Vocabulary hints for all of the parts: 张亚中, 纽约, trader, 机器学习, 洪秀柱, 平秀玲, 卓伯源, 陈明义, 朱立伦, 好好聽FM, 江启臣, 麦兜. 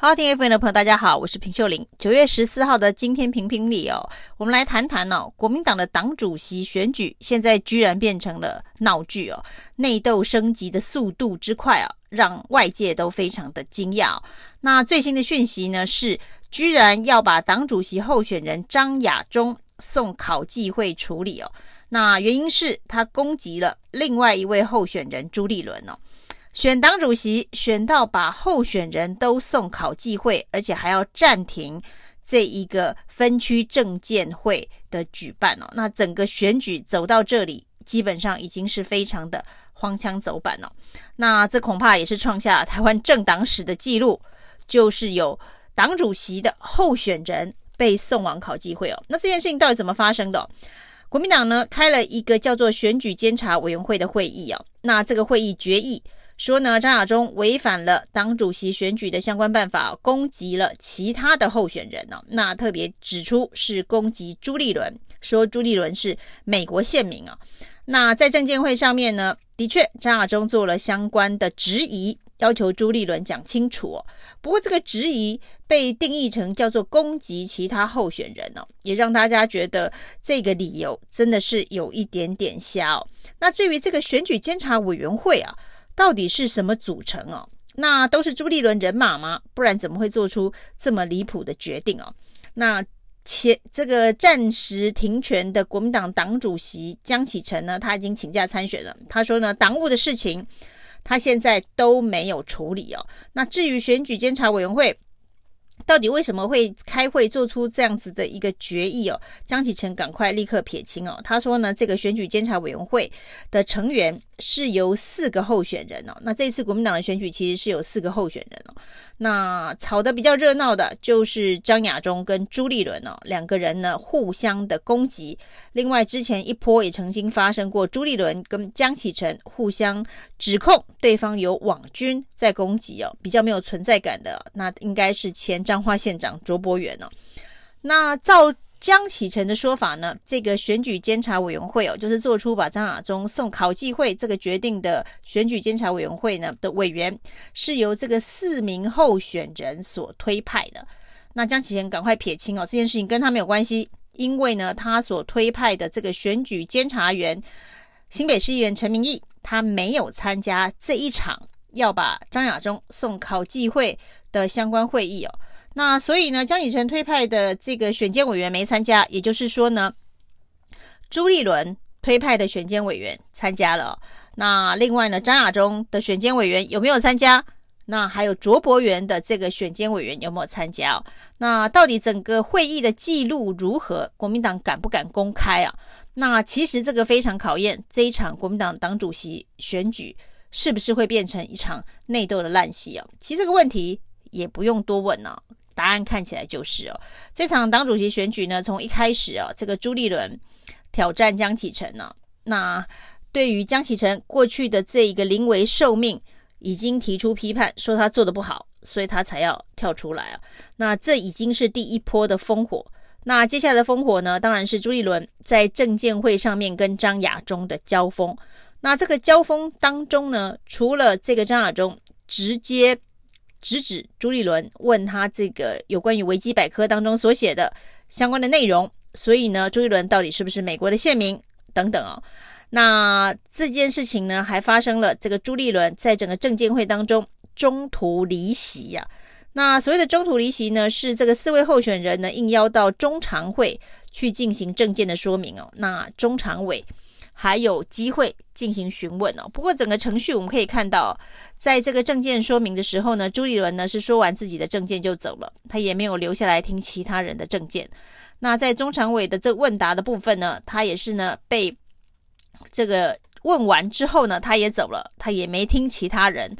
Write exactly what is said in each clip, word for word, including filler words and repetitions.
好，听 F M 的朋友大家好，我是平秀玲。九月十四号的今天评评理哦，我们来谈谈哦，国民党的党主席选举现在居然变成了闹剧哦，内斗升级的速度之快啊，让外界都非常的惊讶哦。那最新的讯息呢是，居然要把党主席候选人张亚中送考纪会处理哦。那原因是他攻击了另外一位候选人朱立伦哦。选党主席选到把候选人都送考纪会，而且还要暂停这一个分区政见会的举办哦。那整个选举走到这里，基本上已经是非常的荒腔走板哦。那这恐怕也是创下台湾政党史的记录，就是有党主席的候选人被送往考纪会哦。那这件事情到底怎么发生的哦？国民党呢开了一个叫做选举监察委员会的会议哦。那这个会议决议说呢，张亚中违反了党主席选举的相关办法，攻击了其他的候选人哦。那特别指出是攻击朱立伦，说朱立伦是美国宪民哦。那在政见会上面呢，的确张亚中做了相关的质疑，要求朱立伦讲清楚哦。不过这个质疑被定义成叫做攻击其他候选人哦，也让大家觉得这个理由真的是有一点点瞎哦。那至于这个选举监察委员会啊，到底是什么组成哦？那都是朱立伦人马吗？不然怎么会做出这么离谱的决定哦？那前这个暂时停权的国民党党主席江启臣呢，他已经请假参选了。他说呢，党务的事情他现在都没有处理哦。那至于选举监察委员会到底为什么会开会做出这样子的一个决议哦？江启臣赶快立刻撇清哦。他说呢，这个选举监察委员会的成员是由四个候选人哦。那这次国民党的选举其实是有四个候选人哦。那吵得比较热闹的就是张亚中跟朱立伦哦，两个人呢互相的攻击。另外之前一波也曾经发生过朱立伦跟江启臣互相指控对方有网军在攻击哦，比较没有存在感的哦，那应该是前彰化县长卓伯源哦。那照江启臣的说法呢，这个选举监察委员会哦，就是做出把张亚中送考纪会这个决定的选举监察委员会呢的委员是由这个四名候选人所推派的。那江启臣赶快撇清哦，这件事情跟他没有关系，因为呢他所推派的这个选举监察员新北市议员陈明义，他没有参加这一场要把张亚中送考纪会的相关会议哦。那所以呢，江启臣推派的这个选监委员没参加，也就是说呢，朱立伦推派的选监委员参加了。那另外呢，张亚中的选监委员有没有参加？那还有卓伯源的这个选监委员有没有参加哦？那到底整个会议的记录如何？国民党敢不敢公开啊？那其实这个非常考验这一场国民党党主席选举是不是会变成一场内斗的烂戏哦？其实这个问题也不用多问哦。答案看起来就是哦，这场党主席选举呢，从一开始哦，这个朱立伦挑战江启臣呢、哦，那对于江启臣过去的这一个临危受命，已经提出批判，说他做得不好，所以他才要跳出来啊、哦。那这已经是第一波的烽火。那接下来的烽火呢，当然是朱立伦在政见会上面跟张亚中的交锋。那这个交锋当中呢，除了这个张亚中直接直指朱立伦，问他这个有关于维基百科当中所写的相关的内容，所以呢，朱立伦到底是不是美国的宪民等等哦。那这件事情呢，还发生了这个朱立伦在整个政见会当中中途离席啊。那所谓的中途离席呢，是这个四位候选人呢应邀到中常会去进行政见的说明哦。那中常委还有机会进行询问哦。不过整个程序我们可以看到，在这个政见说明的时候呢，朱立伦呢是说完自己的政见就走了，他也没有留下来听其他人的政见。那在中常委的这问答的部分呢，他也是呢被这个问完之后呢，他也走了，他也没听其他人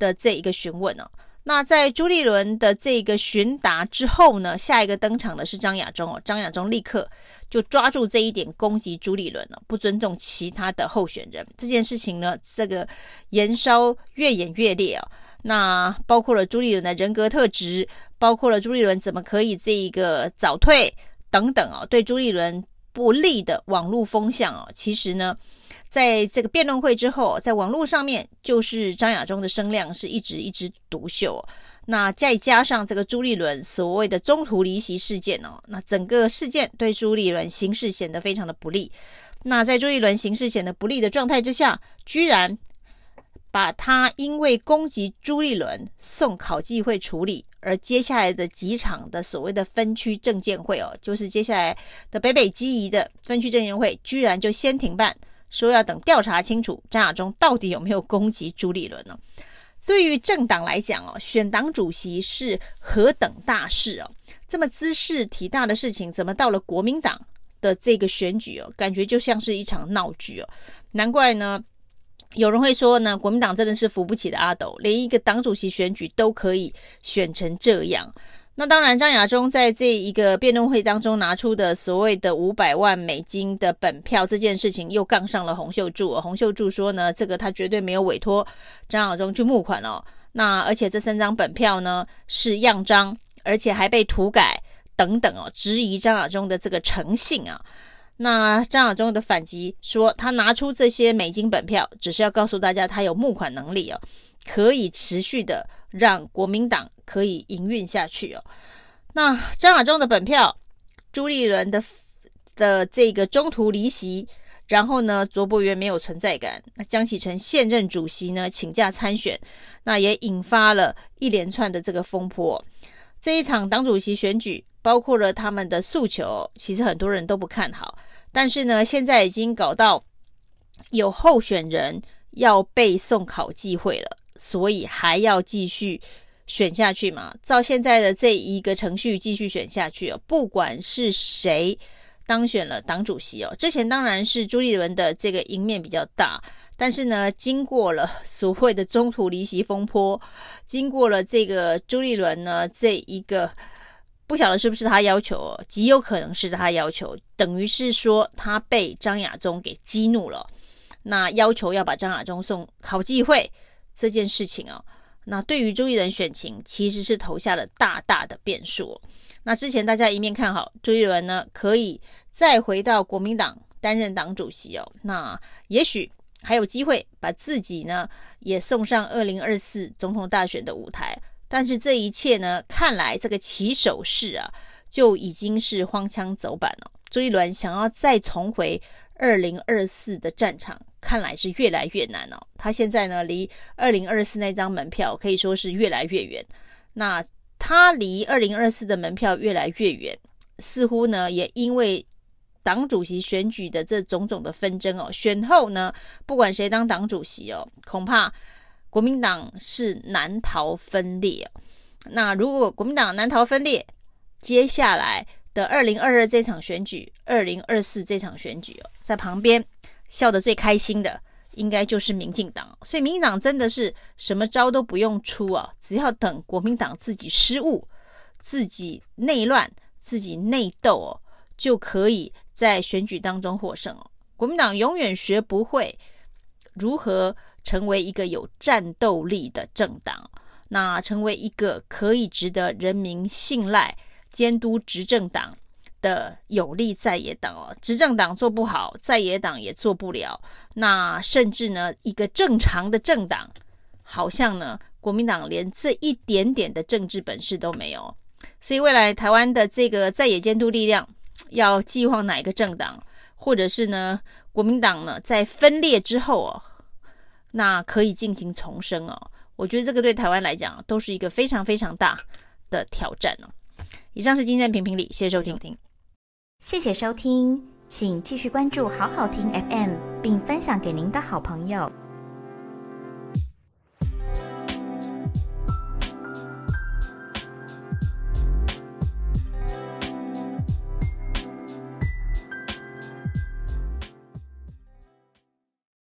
的这一个询问哦。那在朱立伦的这个询答之后呢，下一个登场的是张亚中哦，张亚中立刻就抓住这一点攻击朱立伦了，不尊重其他的候选人。这件事情呢，这个延烧越演越烈哦。那包括了朱立伦的人格特质，包括了朱立伦怎么可以这一个早退等等哦，对朱立伦不利的网络风向哦，其实呢，在这个辩论会之后，在网络上面就是张亚中的声量是一直一直独秀哦。那再加上这个朱立伦所谓的中途离席事件哦，那整个事件对朱立伦行事显得非常的不利。那在朱立伦行事显得不利的状态之下，居然把他因为攻击朱立伦送考纪会处理，而接下来的几场的所谓的分区政见会哦，就是接下来的北北基宜的分区政见会，居然就先停办，说要等调查清楚张亚中到底有没有攻击朱立伦呢、哦？对于政党来讲哦，选党主席是何等大事哦，这么姿势体大的事情，怎么到了国民党的这个选举哦，感觉就像是一场闹剧哦，难怪呢。有人会说呢，国民党真的是扶不起的阿斗，连一个党主席选举都可以选成这样。那当然，张亚中在这一个辩论会当中拿出的所谓的五百万美金的本票这件事情，又杠上了洪秀柱。洪秀柱说呢，这个他绝对没有委托张亚中去募款哦。那而且这三张本票呢是样章，而且还被涂改等等哦，质疑张亚中的这个诚信啊。那张亚中的反击说，他拿出这些美金本票，只是要告诉大家他有募款能力哦，可以持续的让国民党可以营运下去哦。那张亚中的本票，朱立伦的的这个中途离席，然后呢，卓伯源没有存在感，那江启臣现任主席呢请假参选，那也引发了一连串的这个风波、哦。这一场党主席选举，包括了他们的诉求，其实很多人都不看好。但是呢，现在已经搞到有候选人要被送考纪会了，所以还要继续选下去嘛？照现在的这一个程序继续选下去哦，不管是谁当选了党主席哦，之前当然是朱立伦的这个赢面比较大，但是呢，经过了所谓的中途离席风波，经过了这个朱立伦呢这一个。不晓得是不是他要求哦，极有可能是他要求，等于是说他被张亚中给激怒了，那要求要把张亚中送考纪会这件事情哦，那对于朱立伦选情其实是投下了大大的变数、哦。那之前大家一面看好朱立伦呢，可以再回到国民党担任党主席哦，那也许还有机会把自己呢也送上二零二四总统大选的舞台。但是这一切呢，看来这个起手式啊，就已经是荒腔走板了。朱立伦想要再重回二零二四的战场，看来是越来越难哦。他现在呢，离二零二四那张门票可以说是越来越远。那他离二零二四的门票越来越远，似乎呢，也因为党主席选举的这种种的纷争哦，选后呢，不管谁当党主席哦，恐怕国民党是难逃分裂。那如果国民党难逃分裂，接下来的二零二二这场选举，二零二四这场选举哦，在旁边笑得最开心的应该就是民进党。所以民进党真的是什么招都不用出啊，只要等国民党自己失误，自己内乱，自己内斗哦，就可以在选举当中获胜哦。国民党永远学不会如何成为一个有战斗力的政党，那成为一个可以值得人民信赖监督执政党的有力在野党哦，执政党做不好，在野党也做不了。那甚至呢，一个正常的政党，好像呢，国民党连这一点点的政治本事都没有。所以未来台湾的这个在野监督力量要寄望哪一个政党，或者是呢，国民党呢在分裂之后哦。那可以进行重生哦，我觉得这个对台湾来讲都是一个非常非常大的挑战哦。以上是今天的评评理，谢谢收听。谢谢收听，请继续关注好好听 F M， 并分享给您的好朋友。